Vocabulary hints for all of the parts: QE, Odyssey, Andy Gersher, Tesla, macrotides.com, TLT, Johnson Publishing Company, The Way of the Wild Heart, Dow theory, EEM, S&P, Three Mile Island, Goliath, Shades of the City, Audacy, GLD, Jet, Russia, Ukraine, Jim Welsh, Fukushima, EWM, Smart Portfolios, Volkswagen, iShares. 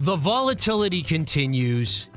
The volatility continues.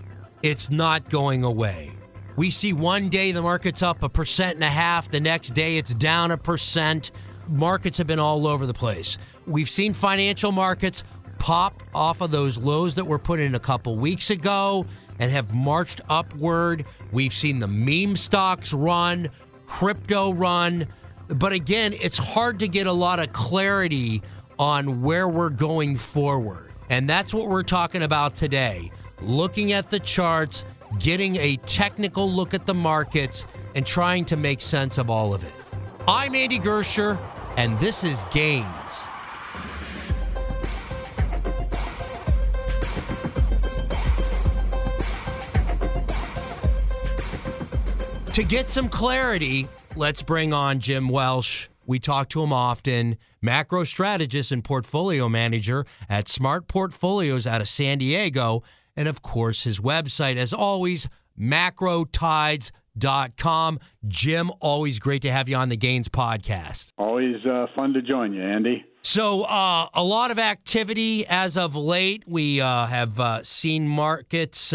It's not going away. We see one day the market's up 1.5%. The next day it's down 1%. Markets have been all over the place. We've seen financial markets pop off of those lows that were put in a couple weeks ago and have marched upward. We've seen the meme stocks run, crypto run. But again, it's hard to get a lot of clarity on where we're going forward. And that's what we're talking about today. Looking at the charts, getting a technical look at the markets, and trying to make sense of all of it. I'm Andy Gersher, and this is Gaines. To get some clarity, let's bring on Jim Welsh. We talk to him often, macro strategist and portfolio manager at Smart Portfolios out of San Diego, and of course his website, as always, macrotides.com. Jim, always great to have you on the Gaines podcast. Always fun to join you, Andy. So a lot of activity as of late. We have seen markets,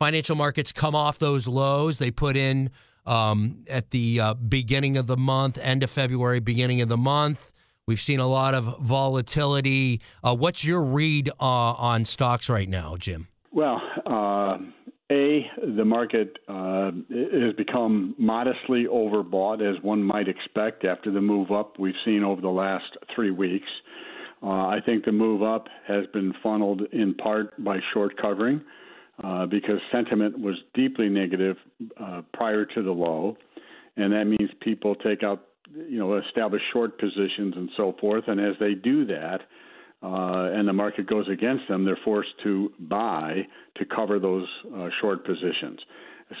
financial markets come off those lows they put in at the beginning of the month, end of February, beginning of the month. We've seen a lot of volatility. What's your read on stocks right now, Jim? Well, the market has become modestly overbought, as one might expect after the move up we've seen over the last 3 weeks. I think the move up has been funneled in part by short covering, because sentiment was deeply negative prior to the low, and that means people take out, establish short positions and so forth. And as they do that, and the market goes against them, they're forced to buy to cover those short positions.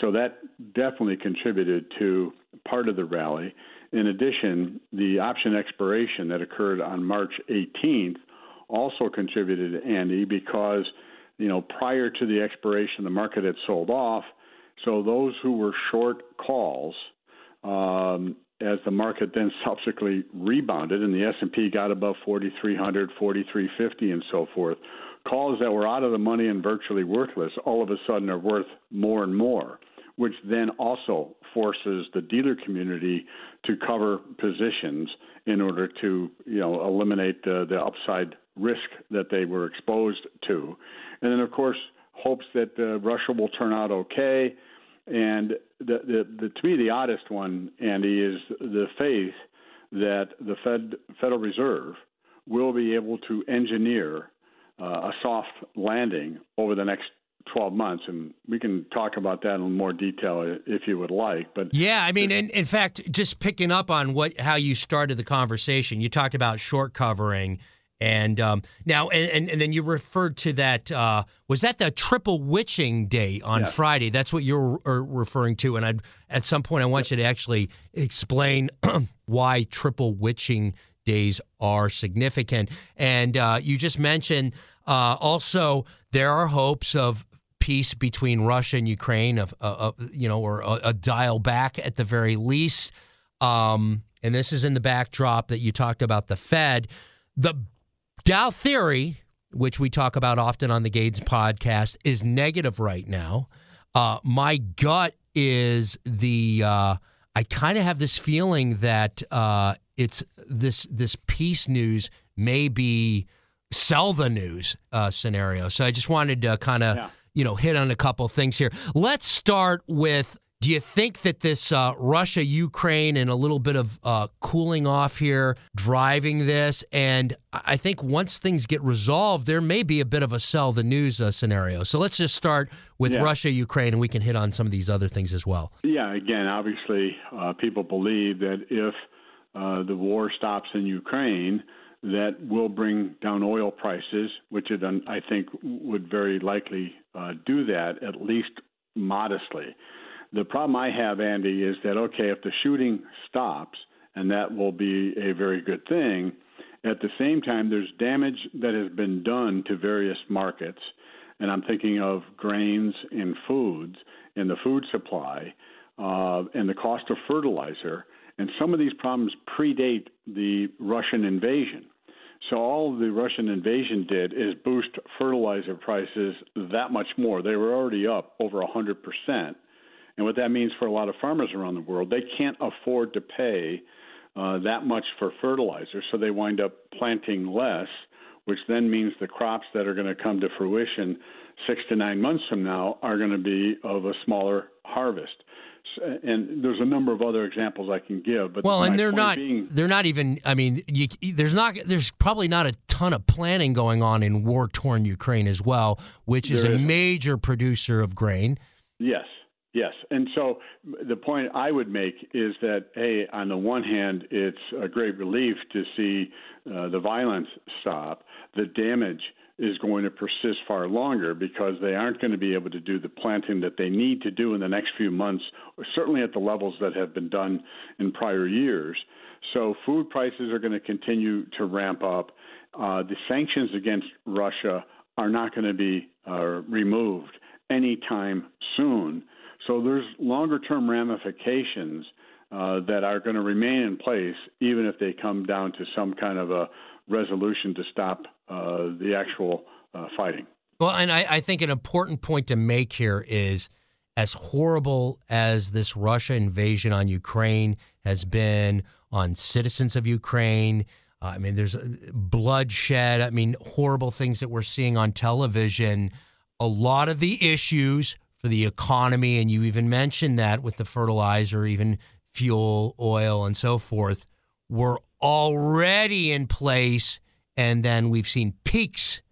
So that definitely contributed to part of the rally. In addition, the option expiration that occurred on March 18th also contributed, Andy, because prior to the expiration, the market had sold off. So those who were short calls, as the market then subsequently rebounded and the S&P got above 4,300, 4,350 and so forth, calls that were out of the money and virtually worthless all of a sudden are worth more and more, which then also forces the dealer community to cover positions in order to, eliminate the upside risk that they were exposed to. And then, of course, hopes that Russia will turn out okay. And to me, the oddest one, Andy, is the faith that the Federal Reserve will be able to engineer a soft landing over the next 12 months. And we can talk about that in more detail if you would like. But yeah, I mean, in fact, just picking up on how you started the conversation, you talked about short covering. And now, and then you referred to that, was that the triple witching day on Friday? That's what you're referring to. And at some point, I want you to actually explain why triple witching days are significant. And you just mentioned also there are hopes of peace between Russia and Ukraine, or a dial back at the very least. And this is in the backdrop that you talked about the Fed. The Dow theory, which we talk about often on the Gaines podcast, is negative right now. My gut is I kind of have this feeling that it's this peace news may be sell the news scenario. So I just wanted to kind of, hit on a couple of things here. Let's start with, do you think that this Russia, Ukraine, and a little bit of cooling off here driving this? And I think once things get resolved, there may be a bit of a sell the news scenario. So let's just start with Russia, Ukraine, and we can hit on some of these other things as well. Yeah, again, obviously, people believe that if the war stops in Ukraine, that will bring down oil prices, which it, I think would very likely do that, at least modestly. The problem I have, Andy, is that, okay, if the shooting stops, and that will be a very good thing, at the same time, there's damage that has been done to various markets, and I'm thinking of grains and foods and the food supply and the cost of fertilizer. And some of these problems predate the Russian invasion. So all the Russian invasion did is boost fertilizer prices that much more. They were already up over 100%. And what that means for a lot of farmers around the world, they can't afford to pay that much for fertilizer, so they wind up planting less, which then means the crops that are going to come to fruition 6 to 9 months from now are going to be of a smaller harvest. And there's a number of other examples I can give, but well, and they're not even. I mean, there's probably not a ton of planning going on in war-torn Ukraine as well, which is a major producer of grain. Yes, and so the point I would make is that, hey, on the one hand, it's a great relief to see the violence stop. The damage is going to persist far longer because they aren't going to be able to do the planting that they need to do in the next few months, or certainly at the levels that have been done in prior years. So food prices are going to continue to ramp up. The sanctions against Russia are not going to be removed anytime soon. So there's longer-term ramifications that are going to remain in place, even if they come down to some kind of a resolution to stop the actual fighting. Well, and I think an important point to make here is, as horrible as this Russia invasion on Ukraine has been on citizens of Ukraine, I mean, there's bloodshed, I mean, horrible things that we're seeing on television, a lot of the issues for the economy, and you even mentioned that with the fertilizer, even fuel, oil, and so forth, were already in place, and then we've seen peaks,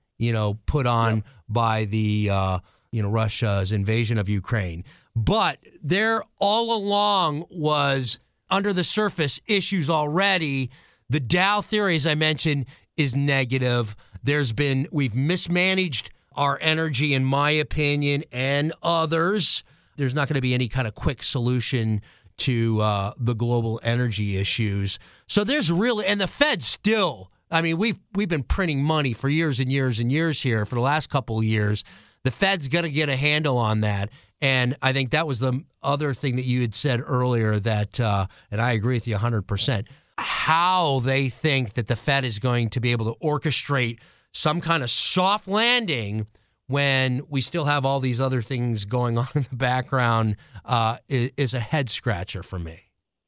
put on by the, Russia's invasion of Ukraine. But there all along was, under the surface, issues already. The Dow theory, as I mentioned, is negative. We've mismanaged our energy, in my opinion, and others. There's not going to be any kind of quick solution to the global energy issues. So there's really, and the Fed still, I mean, we've been printing money for years and years and years here for the last couple of years. The Fed's going to get a handle on that. And I think that was the other thing that you had said earlier that, and I agree with you 100%, how they think that the Fed is going to be able to orchestrate some kind of soft landing when we still have all these other things going on in the background is a head scratcher for me.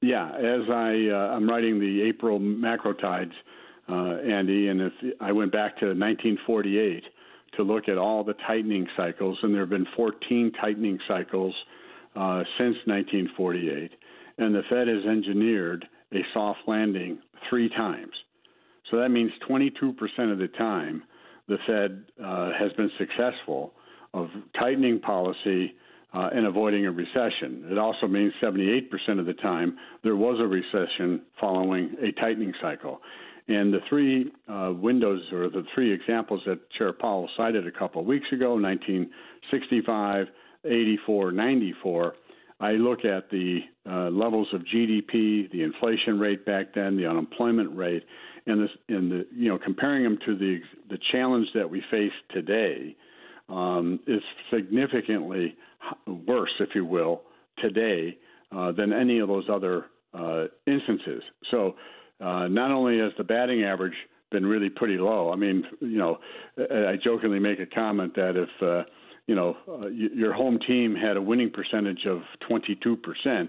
Yeah, as I'm writing the April macrotides, Andy, and I went back to 1948 to look at all the tightening cycles, and there have been 14 tightening cycles since 1948, and the Fed has engineered a soft landing 3 times. So that means 22% of the time the Fed has been successful of tightening policy and avoiding a recession. It also means 78% of the time there was a recession following a tightening cycle. And the 3 windows, or the 3 examples that Chair Powell cited a couple of weeks ago, 1965, 84, 94, I look at the levels of GDP, the inflation rate back then, the unemployment rate, and comparing them to the challenge that we face today is significantly worse, if you will, today than any of those other instances. So not only has the batting average been really pretty low, I mean, I jokingly make a comment that if your home team had a winning percentage of 22%,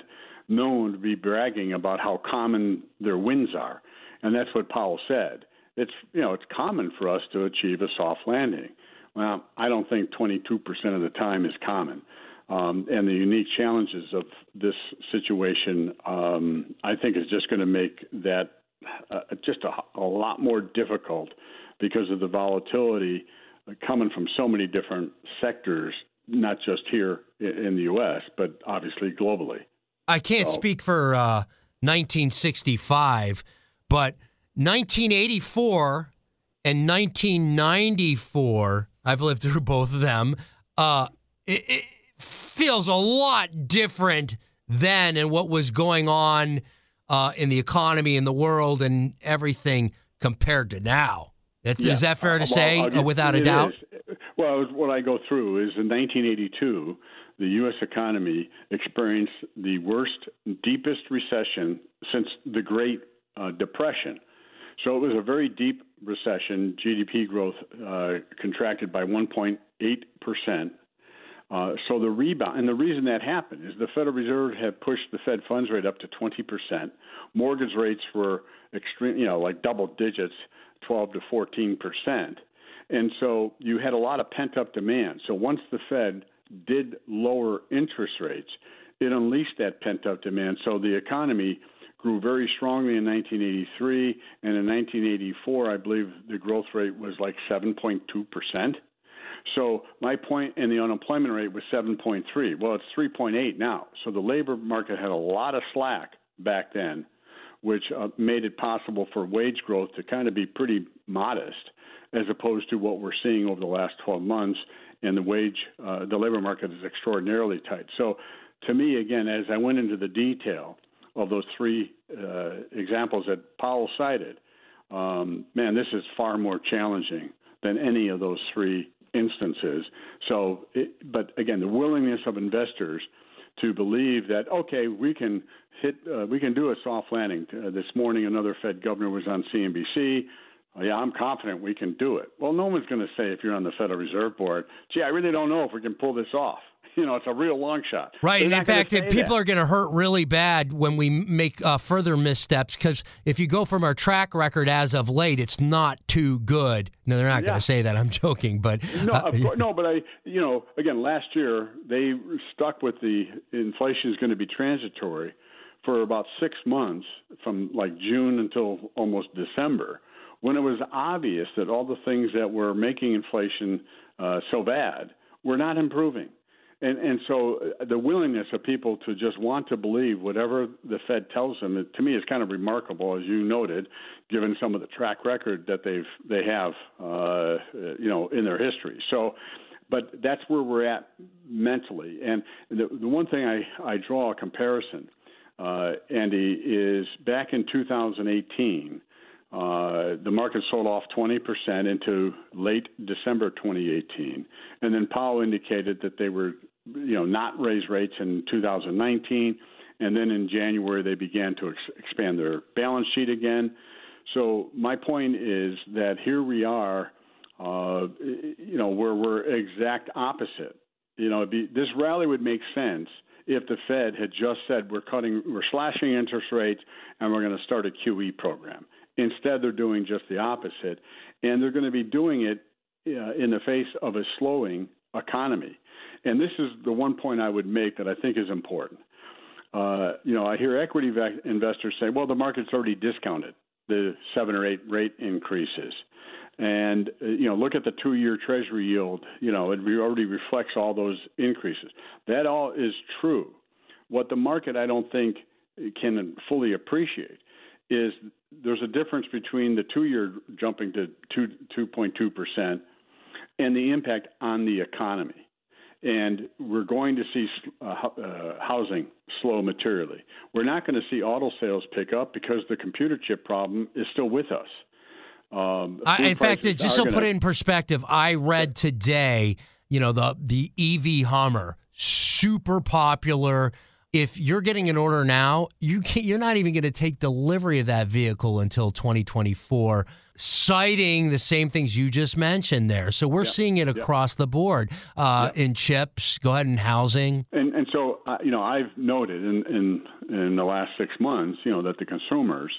no one would be bragging about how common their wins are. And that's what Powell said. it's, you know, it's common for us to achieve a soft landing. Well, I don't think 22% of the time is common. And the unique challenges of this situation, I think, is just going to make that just a lot more difficult because of the volatility coming from so many different sectors, not just here in the U.S., but obviously globally. I can't speak for 1965, but 1984 and 1994, I've lived through both of them, it feels a lot different then and what was going on in the economy, in the world, and everything compared to now. Is that fair to say, without a doubt? Is. Well, what I go through is in 1982, the U.S. economy experienced the worst, deepest recession since the Great Depression. So it was a very deep recession. GDP growth contracted by 1.8%. So the rebound, and the reason that happened is the Federal Reserve had pushed the Fed funds rate up to 20%. Mortgage rates were extreme, like double digits, 12 to 14%. And so you had a lot of pent-up demand. So once the Fed did lower interest rates, it unleashed that pent-up demand. So the economy grew very strongly in 1983, and in 1984, I believe the growth rate was like 7.2%. So my point, and the unemployment rate was 7.3. Well, it's 3.8 now. So the labor market had a lot of slack back then, which made it possible for wage growth to kind of be pretty modest as opposed to what we're seeing over the last 12 months. And the labor market is extraordinarily tight. So to me, again, as I went into the detail of those three examples that Powell cited, man, this is far more challenging than any of those three instances. So, but again, the willingness of investors to believe that, okay, we can do a soft landing. This morning, another Fed governor was on CNBC. Yeah, I'm confident we can do it. Well, no one's going to say if you're on the Federal Reserve Board, gee, I really don't know if we can pull this off. It's a real long shot. Right, and in fact, people are going to hurt really bad when we make further missteps, because if you go from our track record as of late, it's not too good. No, they're not going to say that. I'm joking, but again, last year they stuck with the inflation is going to be transitory for about 6 months, from like June until almost December, when it was obvious that all the things that were making inflation so bad were not improving. And so the willingness of people to just want to believe whatever the Fed tells them, to me, is kind of remarkable, as you noted, given some of the track record that they have, in their history. So, but that's where we're at mentally. And the one thing I draw a comparison, Andy, is back in 2018, the market sold off 20% into late December 2018. And then Powell indicated that they were, not raise rates in 2019. And then in January, they began to expand their balance sheet again. So my point is that here we are, where we're exact opposite. This rally would make sense if the Fed had just said we're slashing interest rates and we're going to start a QE program. Instead, they're doing just the opposite, and they're going to be doing it in the face of a slowing economy. And this is the one point I would make that I think is important. I hear equity investors say, well, the market's already discounted the 7 or 8 rate increases. And, look at the 2-year Treasury yield. It already reflects all those increases. That all is true. What the market, I don't think, can fully appreciate is there's a difference between the 2-year jumping to 2.2% and the impact on the economy. And we're going to see housing slow materially. We're not going to see auto sales pick up because the computer chip problem is still with us. Put it in perspective, I read today, the EV Hummer, super popular. If you're getting an order now, you're not even going to take delivery of that vehicle until 2024, citing the same things you just mentioned there. So we're seeing it across the board in chips, go ahead, in housing. And so, I've noted in the last 6 months, that the consumers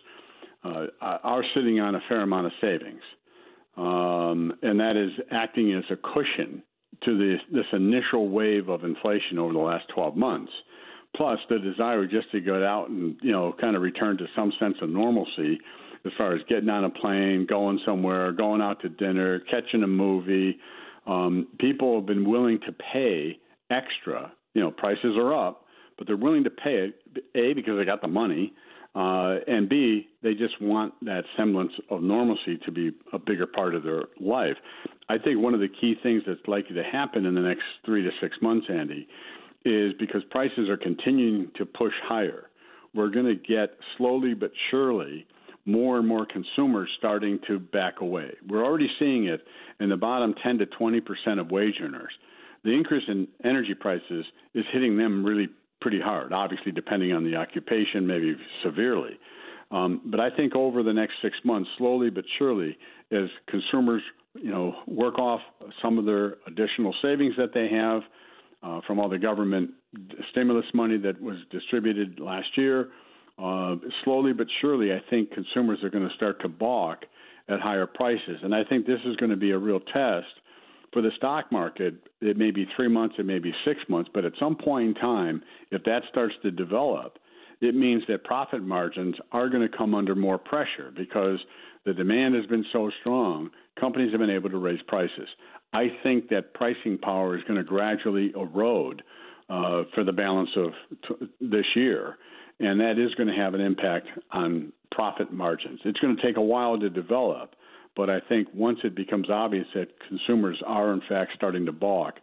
are sitting on a fair amount of savings. And that is acting as a cushion to this initial wave of inflation over the last 12 months, plus the desire just to get out and, kind of return to some sense of normalcy as far as getting on a plane, going somewhere, going out to dinner, catching a movie. People have been willing to pay extra. Prices are up, but they're willing to pay it, A, because they got the money, and B, they just want that semblance of normalcy to be a bigger part of their life. I think one of the key things that's likely to happen in the next 3 to 6 months, Andy, is because prices are continuing to push higher, we're going to get slowly but surely more and more consumers starting to back away. We're already seeing it in the bottom 10 to 20% of wage earners. The increase in energy prices is hitting them really pretty hard, obviously depending on the occupation, maybe severely. But I think over the next 6 months, slowly but surely, as consumers, work off some of their additional savings that they have from all the government stimulus money that was distributed last year, slowly but surely, I think consumers are going to start to balk at higher prices. And I think this is going to be a real test for the stock market. It may be 3 months, it may be 6 months, but at some point in time, if that starts to develop, it means that profit margins are going to come under more pressure because the demand has been so strong, companies have been able to raise prices. I think that pricing power is going to gradually erode for the balance of this year, and that is going to have an impact on profit margins. It's going to take a while to develop, but I think once it becomes obvious that consumers are, in fact, starting to balk,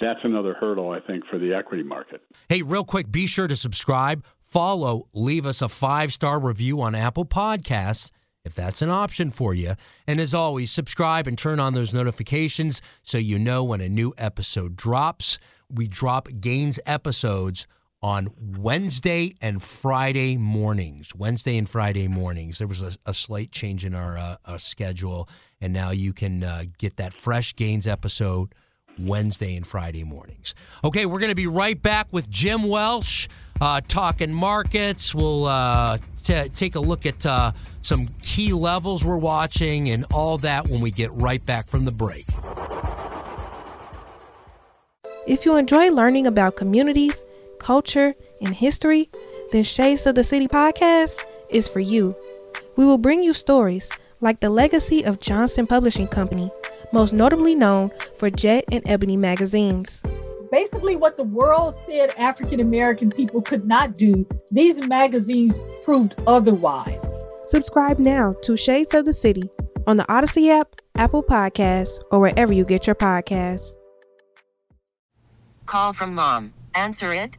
that's another hurdle, I think, for the equity market. Hey, real quick, be sure to subscribe, follow, leave us a 5-star review on Apple Podcasts, if that's an option for you. And as always, subscribe and turn on those notifications so you know when a new episode drops. We drop Gaines episodes on Wednesday and Friday mornings. There was a slight change in our schedule, and now you can get that fresh Gaines episode Wednesday and Friday mornings. Okay, we're going to be right back with Jim Welsh talking markets. We'll take a look at some key levels we're watching and all that when we get right back from the break. If you enjoy learning about communities, culture, and history, then Shades of the City podcast is for you. We will bring you stories like the legacy of Johnson Publishing Company, most notably known for Jet and Ebony magazines. Basically what the world said African-American people could not do, these magazines proved otherwise. Subscribe now to Shades of the City on the Odyssey app, Apple Podcasts, or wherever you get your podcasts. Call from mom. Answer it.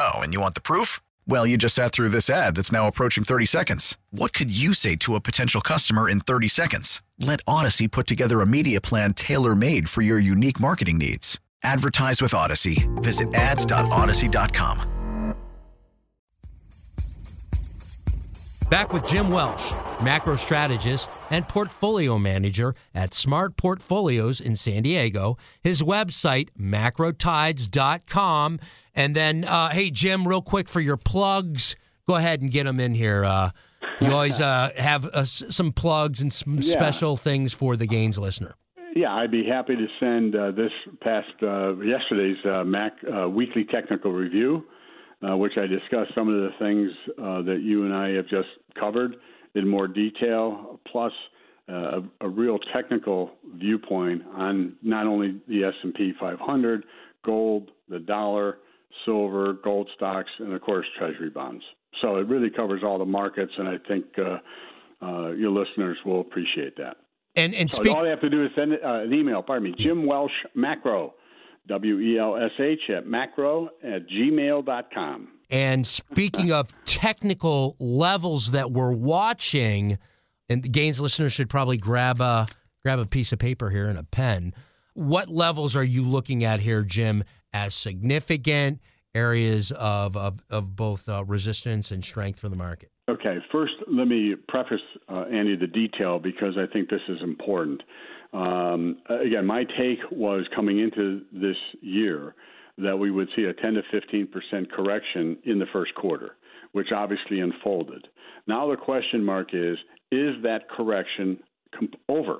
Oh, and you want the proof? Well, you just sat through this ad that's now approaching 30 seconds. What could you say to a potential customer in 30 seconds? let Audacy put together a media plan tailor-made for your unique marketing needs. Advertise with Audacy. Visit ads.audacy.com. Back with Jim Welsh, macro strategist and portfolio manager at Smart Portfolios in San Diego, his website, macrotides.com. And then, hey, Jim, real quick for your plugs, go ahead and get them in here. You always have some plugs and some special things for the Gaines listener. Yeah, I'd be happy to send yesterday's weekly technical review, which I discussed some of the things that you and I have just covered in more detail, plus a real technical viewpoint on not only the S&P 500, gold, the dollar, silver, gold stocks, and, of course, treasury bonds. So it really covers all the markets, and I think your listeners will appreciate that. So all they have to do is send an email, Jim Welsh Macro. WELSH at macro at gmail.com. And speaking of technical levels that we're watching, and the Gaines listeners should probably grab a piece of paper here and a pen. What levels are you looking at here, Jim, as significant areas of both resistance and strength for the market? Okay, first let me preface, Andy, the detail because I think this is important. Again, my take was coming into this year that we would see a 10 to 15% correction in the first quarter, which obviously unfolded. Now the question mark is that correction over?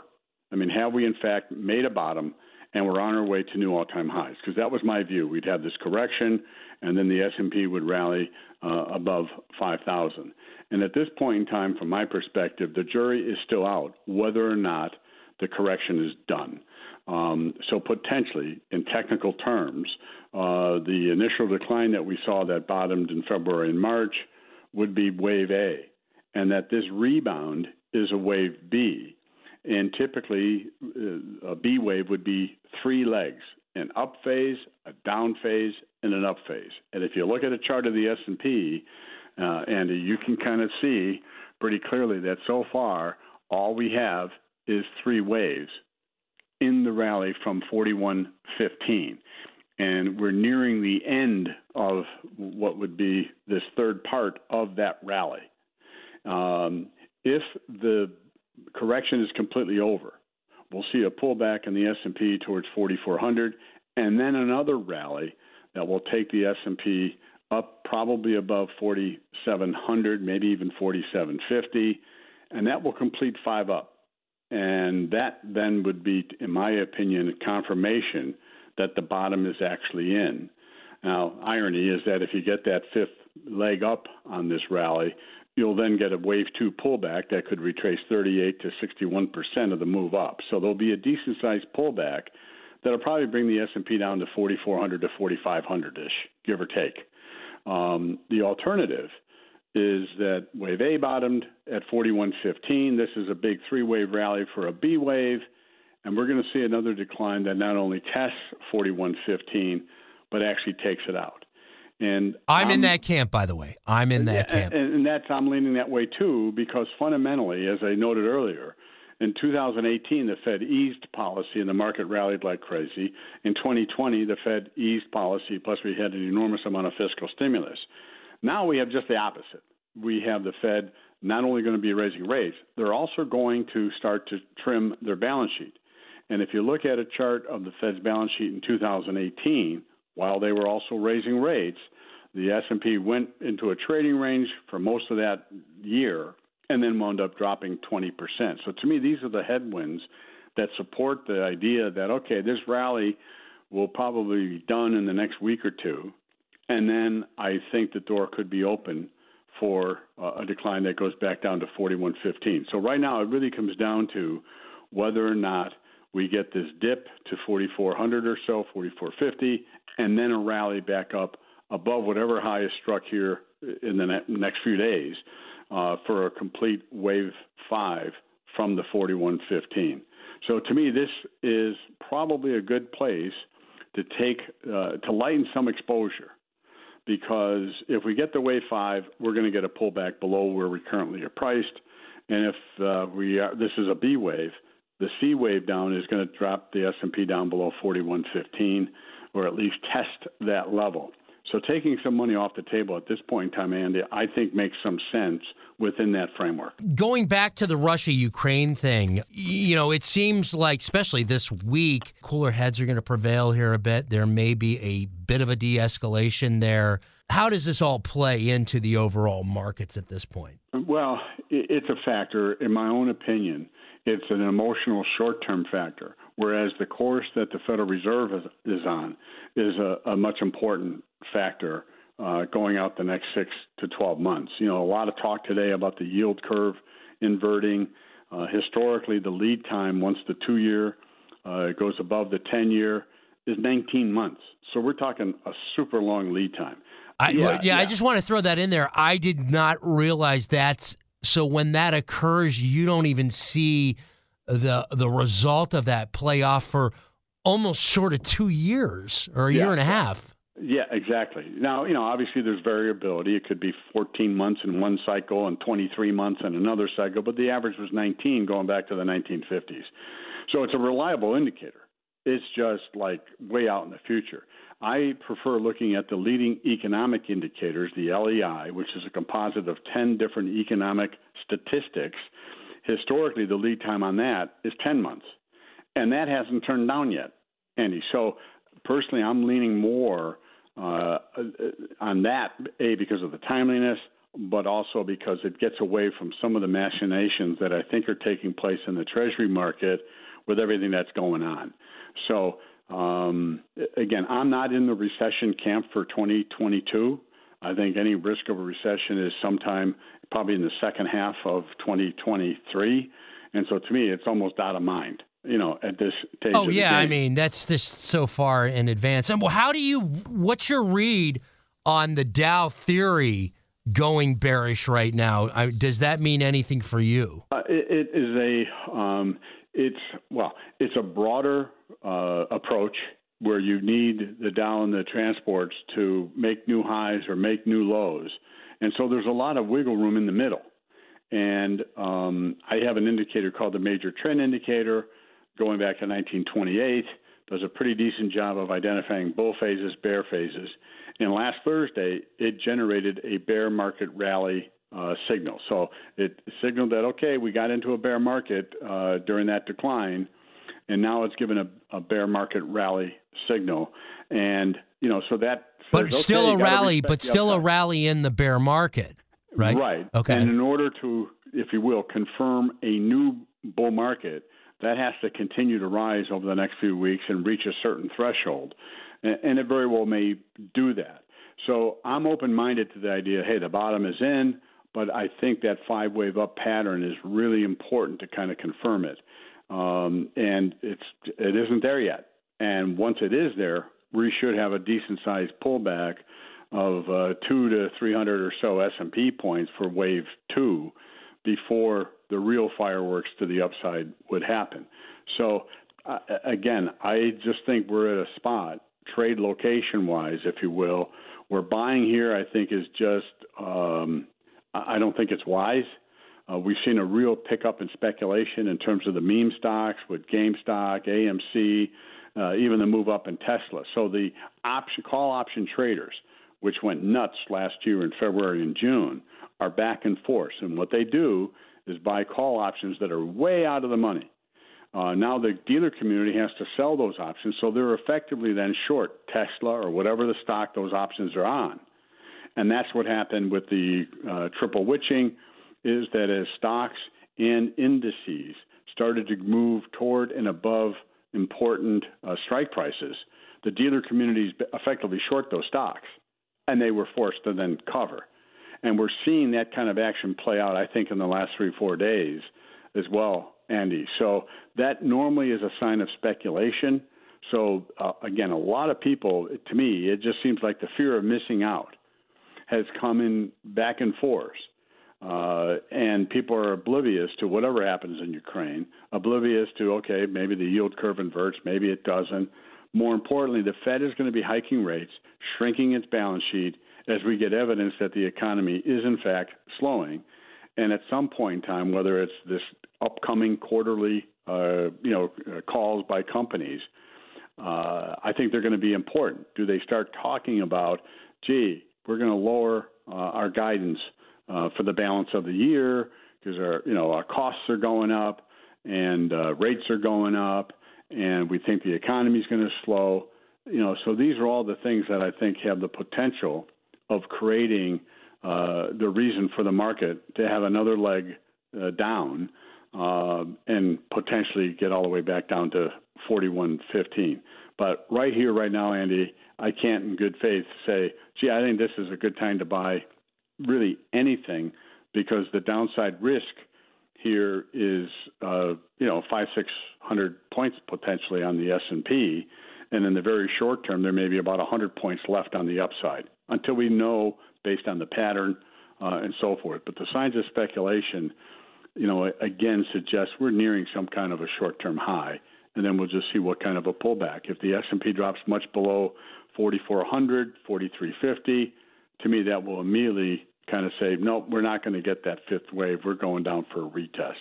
I mean, have we in fact made a bottom and we're on our way to new all-time highs? Because that was my view. We'd have this correction and then the S&P would rally above 5,000. And at this point in time, from my perspective, the jury is still out whether or not the correction is done. So potentially, in technical terms, the initial decline that we saw that bottomed in February and March would be wave A, and that this rebound is a wave B. And typically, a B wave would be three legs, an up phase, a down phase, and an up phase. And if you look at a chart of the S&P, Andy, you can kind of see pretty clearly that so far, all we have is three waves in the rally from 41.15. And we're nearing the end of what would be this third part of that rally. If the correction is completely over, we'll see a pullback in the S&P towards 4,400 and then another rally that will take the S&P up probably above 4,700, maybe even 4,750, and that will complete five up. And that then would be, in my opinion, a confirmation that the bottom is actually in. Now, irony is that if you get that fifth leg up on this rally, you'll then get a wave two pullback that could retrace 38 to 61% of the move up. So there'll be a decent-sized pullback that'll probably bring the S&P down to 4,400 to 4,500-ish, give or take. The alternative is that wave A bottomed at 41.15. This is a big three-wave rally for a B wave, and we're going to see another decline that not only tests 41.15, but actually takes it out. And I'm in that camp, by the way. I'm in that camp. And that's, I'm leaning that way, too, because fundamentally, as I noted earlier, in 2018, the Fed eased policy and the market rallied like crazy. In 2020, the Fed eased policy, plus we had an enormous amount of fiscal stimulus. Now we have just the opposite. We have the Fed not only going to be raising rates, they're also going to start to trim their balance sheet. And if you look at a chart of the Fed's balance sheet in 2018, while they were also raising rates, the S&P went into a trading range for most of that year and then wound up dropping 20%. So to me, these are the headwinds that support the idea that, okay, this rally will probably be done in the next week or two. And then I think the door could be open for a decline that goes back down to 41.15. So right now it really comes down to whether or not we get this dip to 4,400 or so, 4,450, and then a rally back up above whatever high is struck here in the next few days for a complete wave five from the 41.15. So to me, this is probably a good place to take to lighten some exposure. Because if we get the wave five, we're going to get a pullback below where we currently are priced, And if this is a B wave, the C wave down is going to drop the S&P down below 4115, or at least test that level. So taking some money off the table at this point in time, Andy, I think makes some sense within that framework. Going back to the Russia-Ukraine thing, you know, it seems like, especially this week, cooler heads are going to prevail here a bit. There may be a bit of a de-escalation there. How does this all play into the overall markets at this point? Well, it's a factor. In my own opinion, it's an emotional short-term factor, whereas the course that the Federal Reserve is on is a much important factor going out the next 6 to 12 months. You know, a lot of talk today about the yield curve inverting. Historically, the lead time once the 2-year goes above the 10-year is 19 months. So we're talking a super long lead time. I just want to throw that in there. I did not realize that's so when that occurs, you don't even see the result of that playoff for almost short of 2 years or a year and a half. Yeah, exactly. Now, you know, obviously there's variability. It could be 14 months in one cycle and 23 months in another cycle, but the average was 19 going back to the 1950s. So it's a reliable indicator. It's just like way out in the future. I prefer looking at the leading economic indicators, the LEI, which is a composite of 10 different economic statistics. Historically, the lead time on that is 10 months, and that hasn't turned down yet, Andy. So personally, I'm leaning more on that, A, because of the timeliness, but also because it gets away from some of the machinations that I think are taking place in the Treasury market with everything that's going on. So, again, I'm not in the recession camp for 2022. I think any risk of a recession is sometime probably in the second half of 2023. And so to me, it's almost out of mind, you know, at this stage. Oh, yeah. I mean, that's just so far in advance. And what's your read on the Dow theory going bearish right now? Does that mean anything for you? It's a broader approach where you need the Dow and the transports to make new highs or make new lows. And so there's a lot of wiggle room in the middle. And I have an indicator called the major trend indicator going back to 1928, does a pretty decent job of identifying bull phases, bear phases. And last Thursday, it generated a bear market rally signal. So it signaled that, okay, we got into a bear market during that decline, and now it's given a bear market rally signal. And, you know, so that says, a rally in the bear market, right? Right. Okay. And in order to, if you will, confirm a new bull market, that has to continue to rise over the next few weeks and reach a certain threshold. And it very well may do that. So I'm open-minded to the idea, hey, the bottom is in, but I think that five-wave up pattern is really important to kind of confirm it. And it isn't there yet. And once it is there, we should have a decent-sized pullback of 200 to 300 or so S&P points for wave two before the real fireworks to the upside would happen. So, again, I just think we're at a spot, trade location-wise, if you will, where buying here I think is just I don't think it's wise. We've seen a real pickup in speculation in terms of the meme stocks with GameStop, AMC, even the move up in Tesla. So the call option traders, which went nuts last year in February and June, are back in force. And what they do is buy call options that are way out of the money. Now the dealer community has to sell those options, so they're effectively then short Tesla or whatever the stock those options are on. And that's what happened with the triple witching, is that as stocks and indices started to move toward and above important strike prices, the dealer communities effectively short those stocks, and they were forced to then cover. And we're seeing that kind of action play out, I think, in the last 3-4 days as well, Andy. So that normally is a sign of speculation. So, again, a lot of people, to me, it just seems like the fear of missing out has come in back and forth. And people are oblivious to whatever happens in Ukraine, oblivious to, okay, maybe the yield curve inverts, maybe it doesn't. More importantly, the Fed is going to be hiking rates, shrinking its balance sheet as we get evidence that the economy is, in fact, slowing. And at some point in time, whether it's this upcoming quarterly, calls by companies, I think they're going to be important. Do they start talking about, gee, we're going to lower our guidance for the balance of the year because our costs are going up and rates are going up, and we think the economy is going to slow. So these are all the things that I think have the potential of creating the reason for the market to have another leg down and potentially get all the way back down to 41.15. But right here, right now, Andy, I can't in good faith say, gee, I think this is a good time to buy really anything, because the downside risk here is, 500-600 points potentially on the S&P. And in the very short term, there may be about 100 points left on the upside until we know based on the pattern and so forth. But the signs of speculation, again, suggest we're nearing some kind of a short-term high, and then we'll just see what kind of a pullback. If the S&P drops much below 4,400, 4,350, to me that will immediately kind of say, nope, we're not going to get that fifth wave. We're going down for a retest.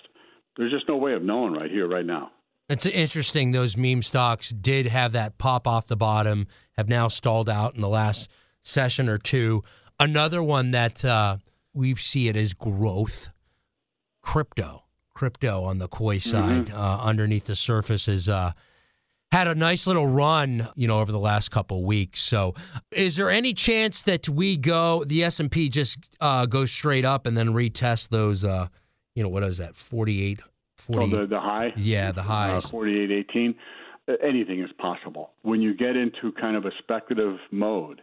There's just no way of knowing right here, right now. It's interesting. Those meme stocks did have that pop off the bottom, have now stalled out in the last session or two. Another one that we see it as growth, crypto on the coy side, underneath the surface is had a nice little run, over the last couple of weeks. So is there any chance that the S&P just goes straight up and then retest those, what is that, 48? The high? Yeah, the highs. 48.18. Anything is possible. When you get into kind of a speculative mode,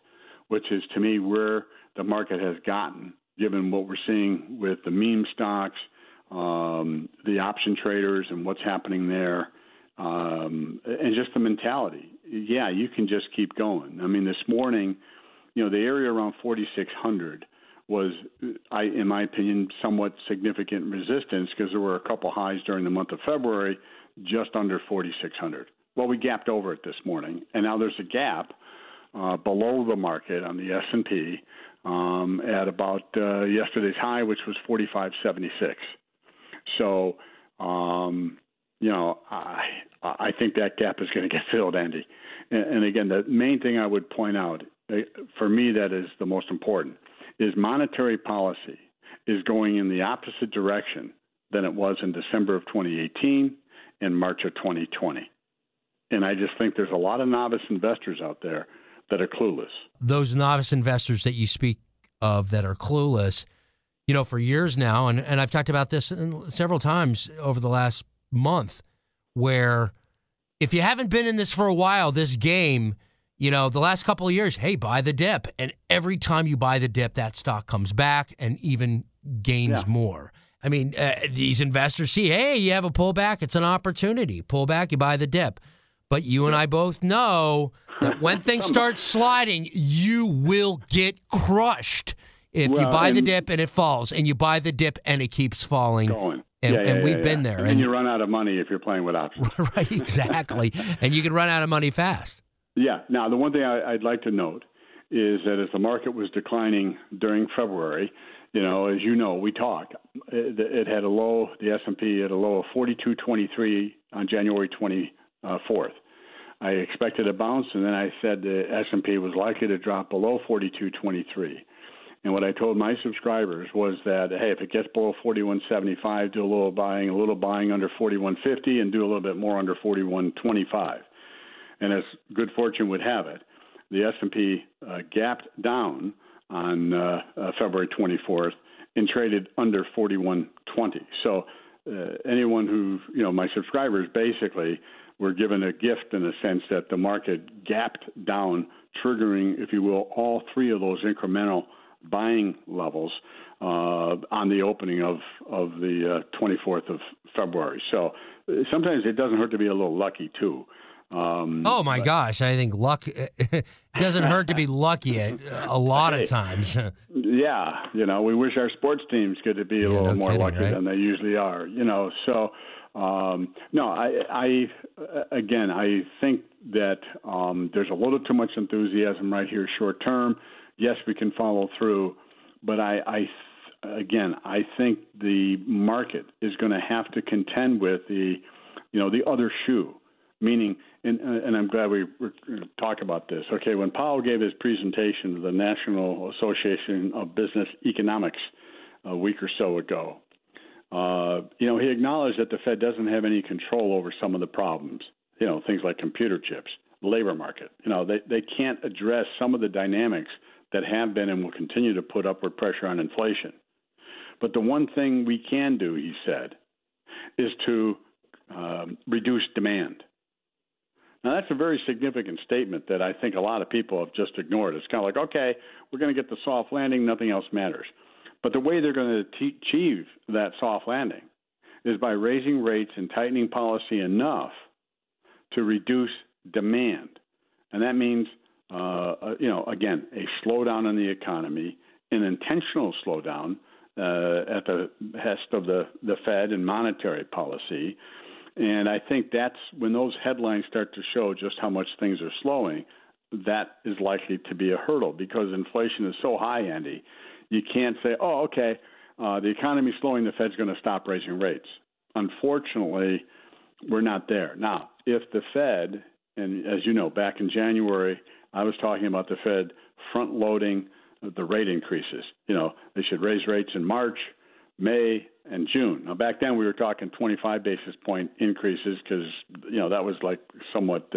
which is to me where the market has gotten, given what we're seeing with the meme stocks, the option traders and what's happening there, and just the mentality. Yeah, you can just keep going. I mean, this morning, the area around 4,600 was, in my opinion, somewhat significant resistance because there were a couple highs during the month of February just under 4,600. Well, we gapped over it this morning, and now there's a gap below the market on the S&P at about yesterday's high, which was 45.76. So, I think that gap is going to get filled, Andy. And again, the main thing I would point out, for me that is the most important, is monetary policy is going in the opposite direction than it was in December of 2018 and March of 2020. And I just think there's a lot of novice investors out there that are clueless. Those novice investors that you speak of that are clueless, for years now, and I've talked about this several times over the last month, where if you haven't been in this for a while, this game, the last couple of years, hey, buy the dip. And every time you buy the dip, that stock comes back and even gains more. I mean, these investors see, hey, you have a pullback, it's an opportunity. Pull back, you buy the dip. But you and I both know that when things start sliding, you will get crushed if you buy the dip and it falls, and you buy the dip and it keeps falling. Going. And we've been there. And you run out of money if you're playing with options. Right, exactly. And you can run out of money fast. Yeah. Now, the one thing I'd like to note is that as the market was declining during February, as you know, we talk, it had a low, the S&P had a low of 42.23 on January 24th. I expected a bounce, and then I said the S&P was likely to drop below 42.23. And what I told my subscribers was that, hey, if it gets below 41.75, do a little buying under 41.50, and do a little bit more under 41.25. And as good fortune would have it, the S&P gapped down on February 24th and traded under 41.20. So anyone who, my subscribers basically were given a gift in the sense that the market gapped down, triggering, if you will, all three of those incremental buying levels on the opening of the 24th of February. So sometimes it doesn't hurt to be a little lucky, too. Gosh, I think luck doesn't hurt to be lucky a lot of times. Yeah, we wish our sports teams could be a little more lucky than they usually are, So, I think that there's a little too much enthusiasm right here short term. Yes, we can follow through, but I again, I think the market is going to have to contend with the other shoe, meaning, and I'm glad we talk about this. Okay, when Powell gave his presentation to the National Association of Business Economics a week or so ago, he acknowledged that the Fed doesn't have any control over some of the problems, things like computer chips, labor market. They can't address some of the dynamics that have been and will continue to put upward pressure on inflation. But the one thing we can do, he said, is to reduce demand. Now, that's a very significant statement that I think a lot of people have just ignored. It's kind of like, okay, we're going to get the soft landing, nothing else matters. But the way they're going to achieve that soft landing is by raising rates and tightening policy enough to reduce demand. And that means, again, a slowdown in the economy, an intentional slowdown at the behest of the Fed and monetary policy. And I think that's when those headlines start to show just how much things are slowing, that is likely to be a hurdle because inflation is so high, Andy. You can't say, the economy's slowing, the Fed's going to stop raising rates. Unfortunately, we're not there. Now, if the Fed, and as you know, back in January, I was talking about the Fed front-loading the rate increases. They should raise rates in March, May, and June. Now, back then we were talking 25 basis point increases because, that was like somewhat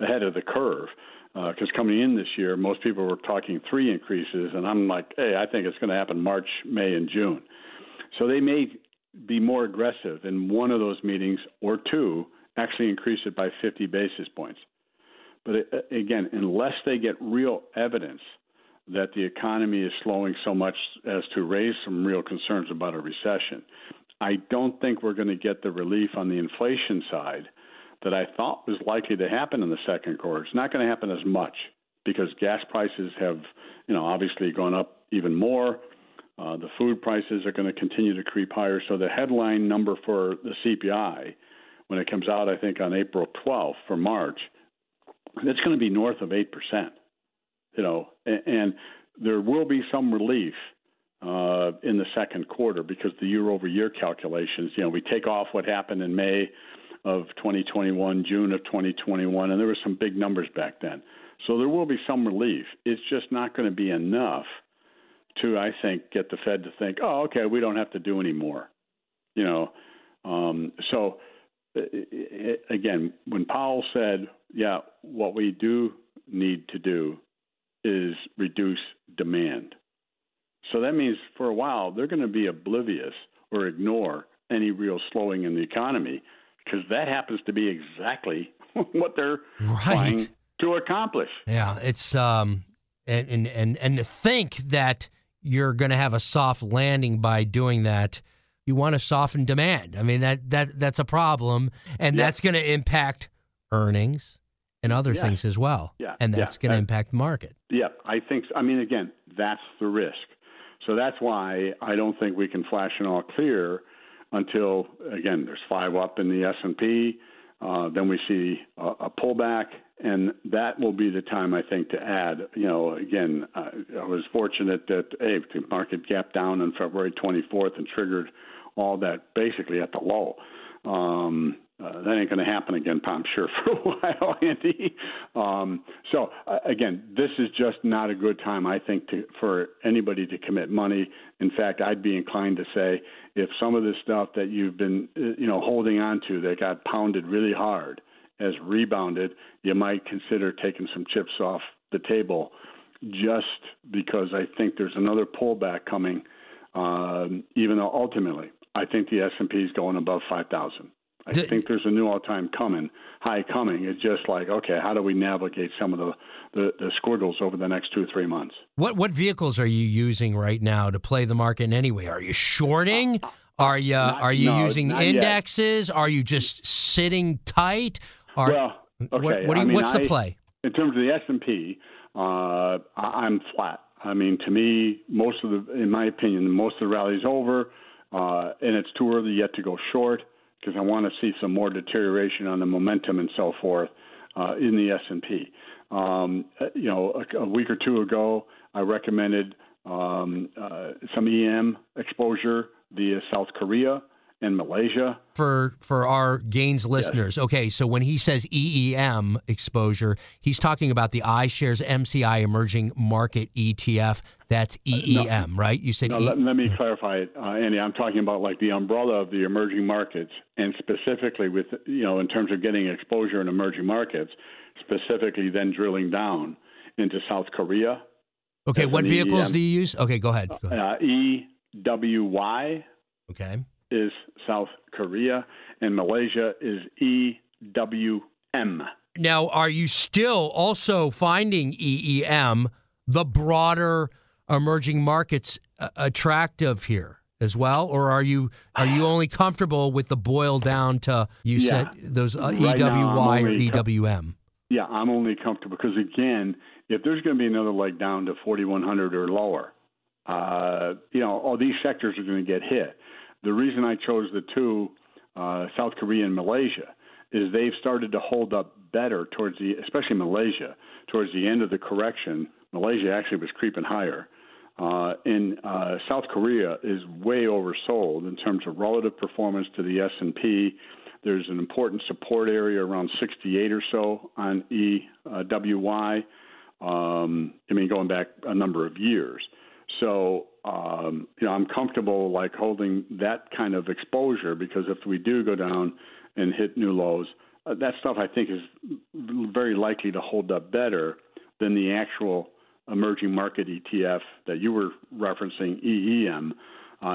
ahead of the curve. Because coming in this year, most people were talking 3 increases, and I'm like, hey, I think it's going to happen March, May, and June. So they may be more aggressive in one of those meetings or two, actually increase it by 50 basis points. But again, unless they get real evidence that the economy is slowing so much as to raise some real concerns about a recession, I don't think we're going to get the relief on the inflation side that I thought was likely to happen in the second quarter. It's not going to happen as much because gas prices have, obviously gone up even more. The food prices are going to continue to creep higher. So the headline number for the CPI, when it comes out, I think, on April 12th for March, it's going to be north of 8%. And there will be some relief in the second quarter because the year-over-year calculations, we take off what happened in May of 2021, June of 2021, and there were some big numbers back then. So there will be some relief. It's just not going to be enough to, I think, get the Fed to think, we don't have to do any more. So, again, when Powell said, what we do need to do is reduce demand. So that means for a while they're going to be oblivious or ignore any real slowing in the economy, because that happens to be exactly what they're trying to accomplish. Yeah, it's and to think that you're going to have a soft landing by doing that, you want to soften demand. I mean, that's a problem, and that's going to impact earnings and other things as well. Yeah, and that's going to impact the market. Yeah, I think. I mean, again, that's the risk. So that's why I don't think we can flash an all clear until, again, there's 5 up in the S&P, then we see a pullback, and that will be the time, I think, to add. I was fortunate that, the market gapped down on February 24th and triggered all that basically at the low. That ain't going to happen again, I'm sure, for a while, Andy. Again, this is just not a good time, I think, for anybody to commit money. In fact, I'd be inclined to say if some of the stuff that you've been, holding on to that got pounded really hard has rebounded, you might consider taking some chips off the table just because I think there's another pullback coming, even though ultimately I think the S&P is going above 5,000. I think there's a new all-time high coming. It's just like, how do we navigate some of the squiggles over the next 2 or 3 months? What vehicles are you using right now to play the market in any way? Are you shorting? Are you using indexes? Yet. Are you just sitting tight? What's the play? In terms of the S&P, I'm flat. I mean, to me, in my opinion, most of the rally's over, and it's too early yet to go short, because I want to see some more deterioration on the momentum and so forth in the S&P. A week or two ago, I recommended some EEM exposure via South Korea and Malaysia. For our Gaines listeners, yes. Okay, so when he says EEM exposure, he's talking about the iShares MCI Emerging Market ETF. That's EEM, right? You said let me clarify it, Andy. I'm talking about like the umbrella of the emerging markets, and specifically with, you know, in terms of getting exposure in emerging markets, specifically then drilling down into South Korea. Okay, what vehicles do you use? Okay, go ahead. EWY. Okay. Is South Korea, and Malaysia is EWM. Now, are you still also finding EEM, the broader emerging markets, attractive here as well, or are you only comfortable with the boil down to said those right EWY or EWM? Yeah, I'm only comfortable because, again, if there's going to be another leg down to 4,100 or lower, all these sectors are going to get hit. The reason I chose the two, South Korea and Malaysia, is they've started to hold up better especially Malaysia, towards the end of the correction. Malaysia actually was creeping higher. And South Korea is way oversold in terms of relative performance to the S&P. There's an important support area around 68 or so on EWY, going back a number of years. So, I'm comfortable like holding that kind of exposure because if we do go down and hit new lows, that stuff I think is very likely to hold up better than the actual emerging market ETF that you were referencing, EEM,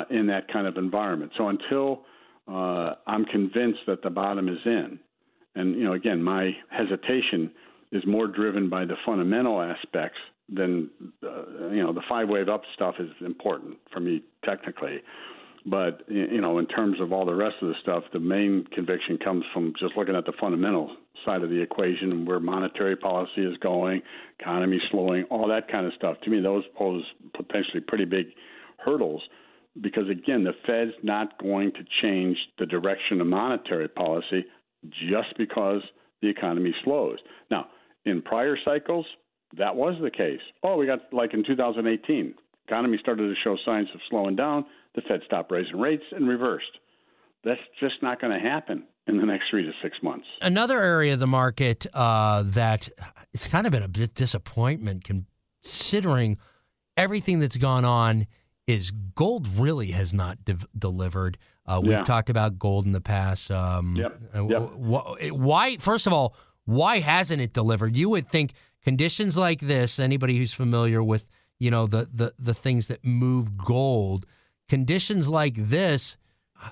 in that kind of environment. So until I'm convinced that the bottom is in, and, again, my hesitation is more driven by the fundamental aspects than, the five-wave up stuff is important for me technically. But, in terms of all the rest of the stuff, the main conviction comes from just looking at the fundamental side of the equation and where monetary policy is going, economy slowing, all that kind of stuff. To me, those pose potentially pretty big hurdles because, again, the Fed's not going to change the direction of monetary policy just because the economy slows. Now, in prior cycles, that was the case. We got like in 2018, economy started to show signs of slowing down. The Fed stopped raising rates and reversed. That's just not going to happen in the next 3 to 6 months. Another area of the market that it's kind of been a bit disappointment considering everything that's gone on is gold really has not delivered. We've talked about gold in the past. Why? First of all, why hasn't it delivered? You would think conditions like this, anybody who's familiar with, the things that move gold, conditions like this,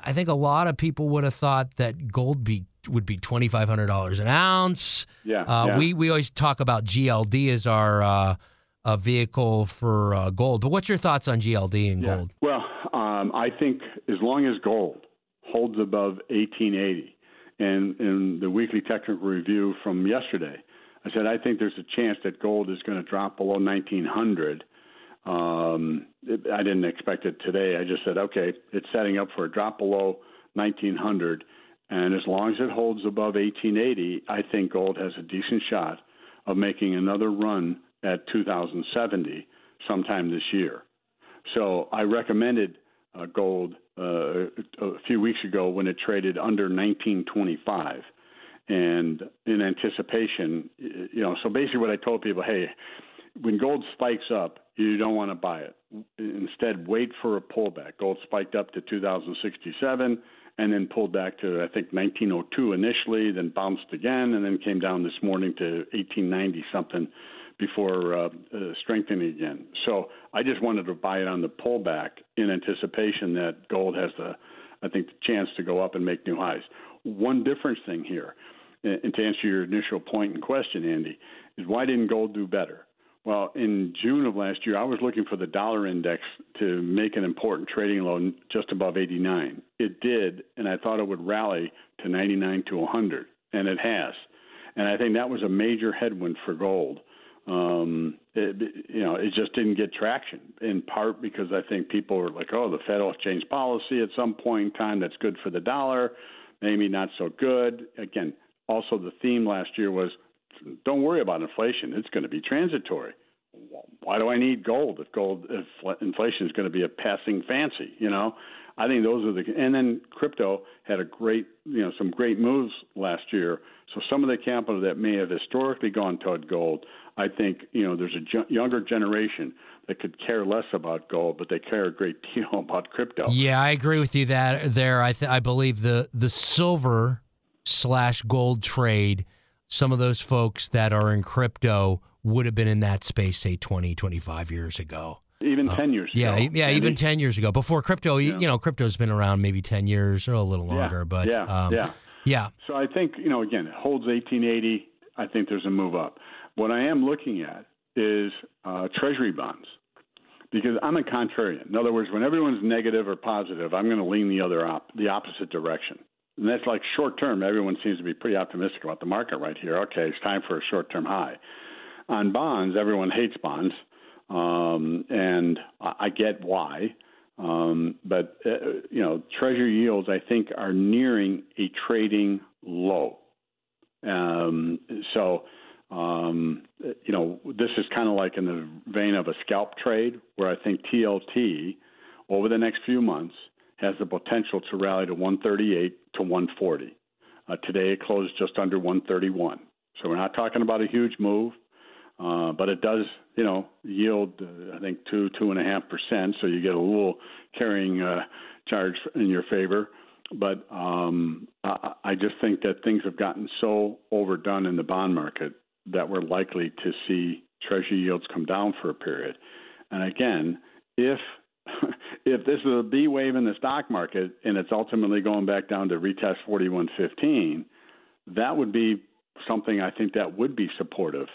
I think a lot of people would have thought that gold would be $2,500 an ounce. Yeah, We always talk about GLD as our a vehicle for gold. But what's your thoughts on GLD and gold? Well, I think as long as gold holds above 1880, and in the weekly technical review from yesterday, I said, I think there's a chance that gold is going to drop below 1900. I didn't expect it today. I just said, okay, it's setting up for a drop below 1900. And as long as it holds above 1880, I think gold has a decent shot of making another run at 2070 sometime this year. So I recommended gold a few weeks ago when it traded under 1925. And in anticipation, so basically what I told people, hey, when gold spikes up, you don't want to buy it. Instead, wait for a pullback. Gold spiked up to 2067 and then pulled back to, I think, 1902 initially, then bounced again, and then came down this morning to 1890-something before strengthening again. So I just wanted to buy it on the pullback in anticipation that gold has, the chance to go up and make new highs. One different thing here, and to answer your initial point and question, Andy, is why didn't gold do better? Well, in June of last year, I was looking for the dollar index to make an important trading low just above 89. It did, and I thought it would rally to 99 to 100, and it has. And I think that was a major headwind for gold. It just didn't get traction, in part because I think people were like, the Fed will change policy at some point in time. That's good for the dollar. Maybe not so good. Again, also the theme last year was, don't worry about inflation. It's going to be transitory. why do I need gold if inflation is going to be a passing fancy? You know, I think those are the – and then crypto had a great – you know, some great moves last year. So some of the capital that may have historically gone toward gold, I think, you know, there's a younger generation that could care less about gold, but they care a great deal about crypto. Yeah, I agree with you there. I believe the silver/gold trade, some of those folks that are in crypto would have been in that space, say, 20, 25 years ago. Even 10 years ago. Yeah, Andy. Even 10 years ago. Before crypto, you know, crypto's been around maybe 10 years or a little longer. Yeah. So I think, you know, again, it holds 1880. I think there's a move up. What I am looking at is treasury bonds, because I'm a contrarian. In other words, when everyone's negative or positive, I'm going to lean the opposite direction. And that's like short term. Everyone seems to be pretty optimistic about the market right here. Okay, it's time for a short-term high. On bonds, everyone hates bonds. And I get why, but you know, treasury yields I think are nearing a trading low. You know, this is kind of like in the vein of a scalp trade, where I think TLT over the next few months has the potential to rally to 138 to 140. Today it closed just under 131, so we're not talking about a huge move. But it does, you know, yield, I think, 2.5%. So you get a little carrying charge in your favor. But I just think that things have gotten so overdone in the bond market that we're likely to see treasury yields come down for a period. And again, if this is a B wave in the stock market and it's ultimately going back down to retest 41.15, that would be something I think that would be supportive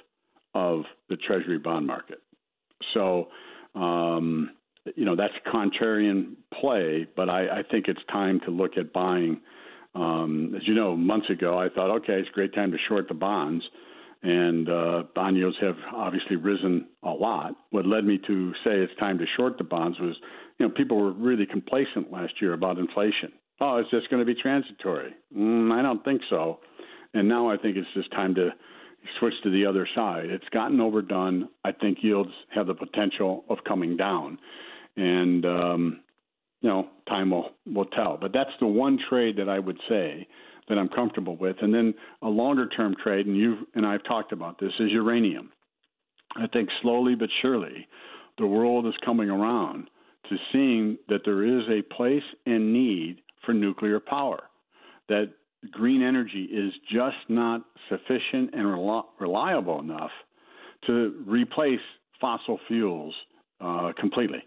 of the treasury bond market. So, you know, that's contrarian play, but I think it's time to look at buying. As you know, months ago, I thought, okay, it's a great time to short the bonds. And bond yields have obviously risen a lot. What led me to say it's time to short the bonds was, you know, people were really complacent last year about inflation. Oh, it's just going to be transitory. I don't think so. And now I think it's just time to switch to the other side. It's gotten overdone. I think yields have the potential of coming down, and you know, time will tell. But that's the one trade that I would say that I'm comfortable with. And then a longer term trade, and you and I've talked about this, is uranium. I think slowly but surely the world is coming around to seeing that there is a place and need for nuclear power, that green energy is just not sufficient and reliable enough to replace fossil fuels completely.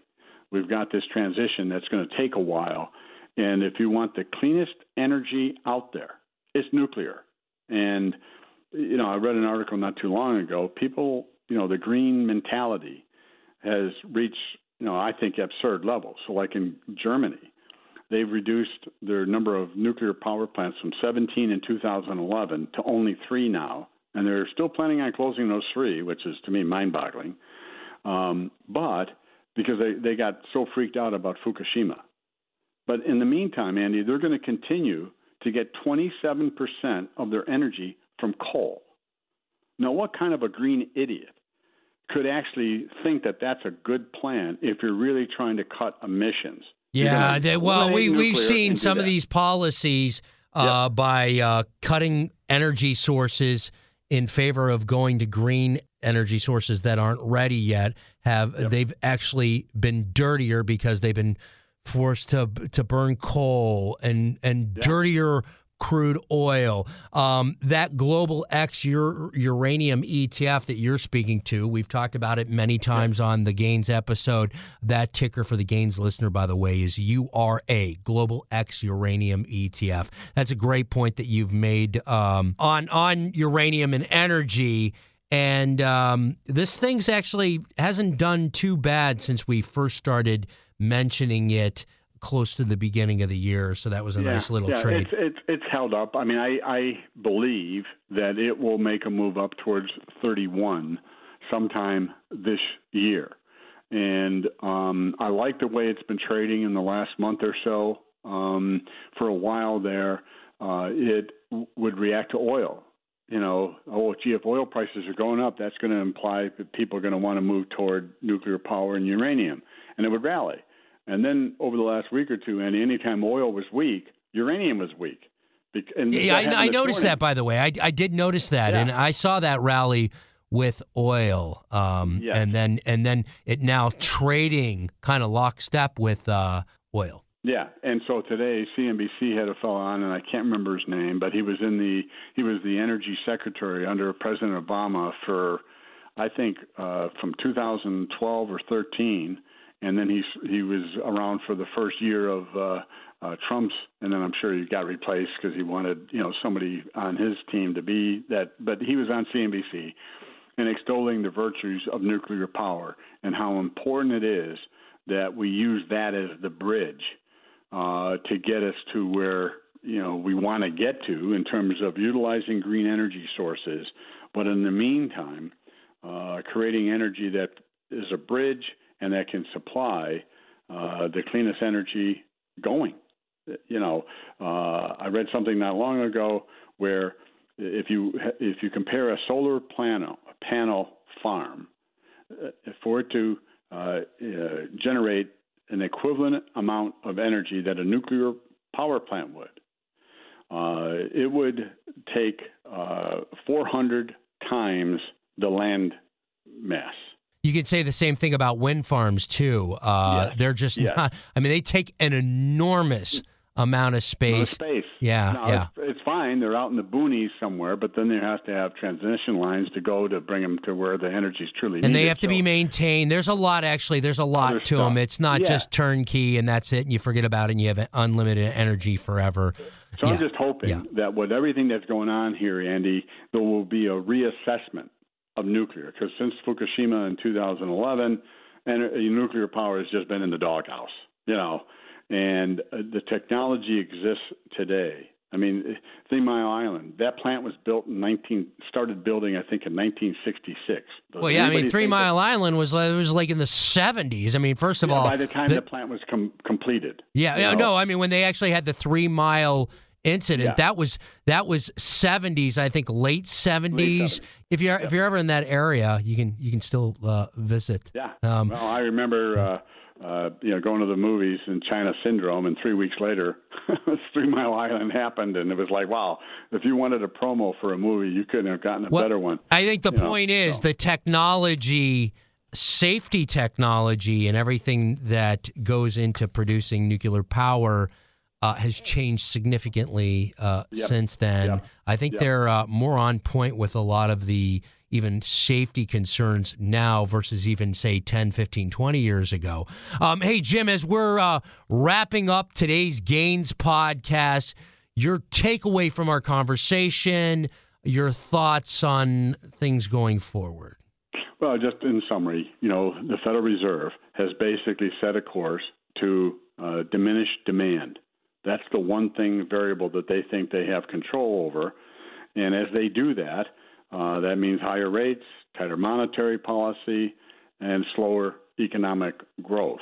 We've got this transition that's going to take a while, and if you want the cleanest energy out there, it's nuclear. And, you know, I read an article not too long ago. People, you know, the green mentality has reached, you know, I think absurd levels. So like in Germany, they've reduced their number of nuclear power plants from 17 in 2011 to only 3 now, and they're still planning on closing those 3, which is, to me, mind-boggling, but because they got so freaked out about Fukushima. But in the meantime, Andy, they're going to continue to get 27% of their energy from coal. Now, what kind of a green idiot could actually think that that's a good plan if you're really trying to cut emissions? Yeah, we've seen some of these policies by cutting energy sources in favor of going to green energy sources that aren't ready yet. They've actually been dirtier because they've been forced to burn coal and dirtier crude oil. That Global X Uranium ETF that you're speaking to, we've talked about it many times on the Gaines episode. That ticker for the Gaines listener, by the way, is URA, Global X Uranium ETF. That's a great point that you've made on uranium and energy. And this thing's actually hasn't done too bad since we first started mentioning it close to the beginning of the year, so that was a nice little trade. It's held up. I mean, I believe that it will make a move up towards 31 sometime this year. And I like the way it's been trading in the last month or so. For a while there, it would react to oil. oh, gee, if oil prices are going up, that's going to imply that people are going to want to move toward nuclear power and uranium, and it would rally. And then over the last week or two, Andy, anytime oil was weak, uranium was weak. And yeah, I noticed that, by the way. I did notice that, and I saw that rally with oil, and then it now trading kind of lockstep with oil. Yeah, and so today CNBC had a fellow on, and I can't remember his name, but he was the energy secretary under President Obama for, I think, from 2012 or 13, and then he was around for the first year of Trump's, and then I'm sure he got replaced because he wanted somebody on his team to be that, but he was on CNBC and extolling the virtues of nuclear power and how important it is that we use that as the bridge to get us to where we want to get to in terms of utilizing green energy sources, but in the meantime, creating energy that is a bridge and that can supply the cleanest energy going. I read something not long ago where if you compare a solar panel farm, for it to generate an equivalent amount of energy that a nuclear power plant would, it would take 400 times the land mass. You could say the same thing about wind farms, too. Yes. They're just not – I mean, they take an enormous amount of space. Yeah, It's fine. They're out in the boonies somewhere, but then they have to have transmission lines to go to bring them to where the energy is truly needed. And they have to be maintained. There's a lot, actually. There's a lot to them. It's not just turnkey and that's it, and you forget about it, and you have unlimited energy forever. So I'm just hoping that with everything that's going on here, Andy, there will be a reassessment of nuclear, because since Fukushima in 2011, nuclear power has just been in the doghouse, and the technology exists today. I mean, Three Mile Island, that plant was built in started building, I think, in 1966. Well, yeah, I mean, Three Mile Island was like in the 70s. I mean, first of all, by the time the plant was completed. Yeah, no, I mean, when they actually had the 3 Mile incident, that was 70s, I think, late 70s. If you're ever in that area, you can still visit. Yeah. Well, I remember going to the movies in China Syndrome, and 3 weeks later, 3 Mile Island happened, and it was like, wow, if you wanted a promo for a movie, you couldn't have gotten a better one. I think the point is the technology, safety technology, and everything that goes into producing nuclear power has changed significantly since then. I think they're more on point with a lot of the even safety concerns now versus even, say, 10, 15, 20 years ago. Hey, Jim, as we're wrapping up today's Gaines podcast, your takeaway from our conversation, your thoughts on things going forward. Well, just in summary, the Federal Reserve has basically set a course to diminish demand. That's the one thing variable that they think they have control over. And as they do that, that means higher rates, tighter monetary policy, and slower economic growth.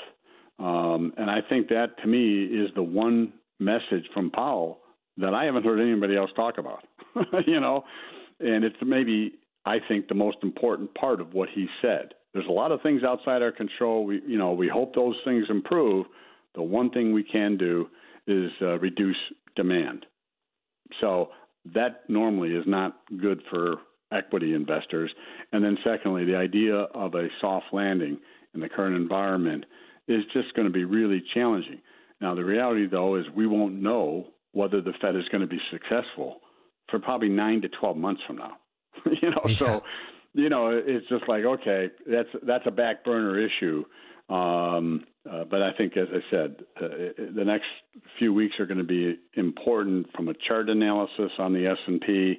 And I think that, to me, is the one message from Powell that I haven't heard anybody else talk about, And it's maybe, I think, the most important part of what he said. There's a lot of things outside our control. We hope those things improve. The one thing we can do is reduce demand. So that normally is not good for equity investors. And then secondly, the idea of a soft landing in the current environment is just going to be really challenging. Now, the reality, though, is we won't know whether the Fed is going to be successful for probably 9 to 12 months from now. So, it's just like, okay, that's a back burner issue. But I think, as I said, the next few weeks are going to be important from a chart analysis on the S&P,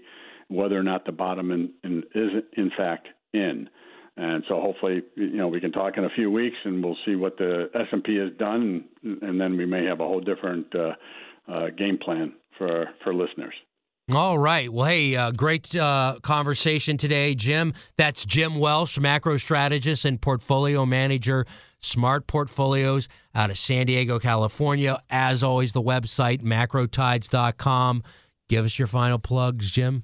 whether or not the bottom is in fact in. And so hopefully, we can talk in a few weeks and we'll see what the S&P has done. And then we may have a whole different game plan for listeners. All right. Well, hey, great conversation today, Jim. That's Jim Welsh, macro strategist and portfolio manager, Smart Portfolios, out of San Diego, California. As always, the website, macrotides.com. Give us your final plugs, Jim.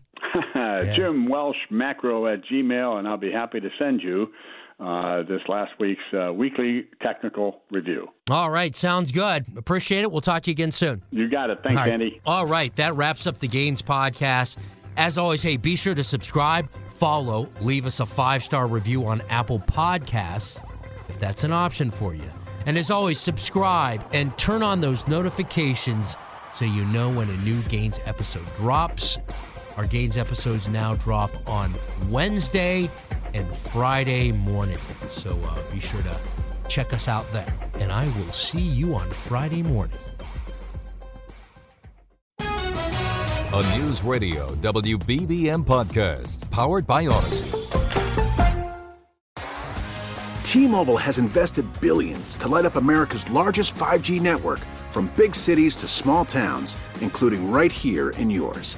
Jim Welsh, macro at Gmail, and I'll be happy to send you this last week's weekly technical review. All right. Sounds good. Appreciate it. We'll talk to you again soon. You got it. Thanks, Andy. All right. That wraps up the Gaines podcast. As always, hey, be sure to subscribe, follow, leave us a 5-star review on Apple Podcasts if that's an option for you. And as always, subscribe and turn on those notifications so you know when a new Gaines episode drops. Our Gaines episodes now drop on Wednesday and Friday morning. So be sure to check us out there. And I will see you on Friday morning. A News Radio WBBM podcast powered by Odyssey. T-Mobile has invested billions to light up America's largest 5G network, from big cities to small towns, including right here in yours.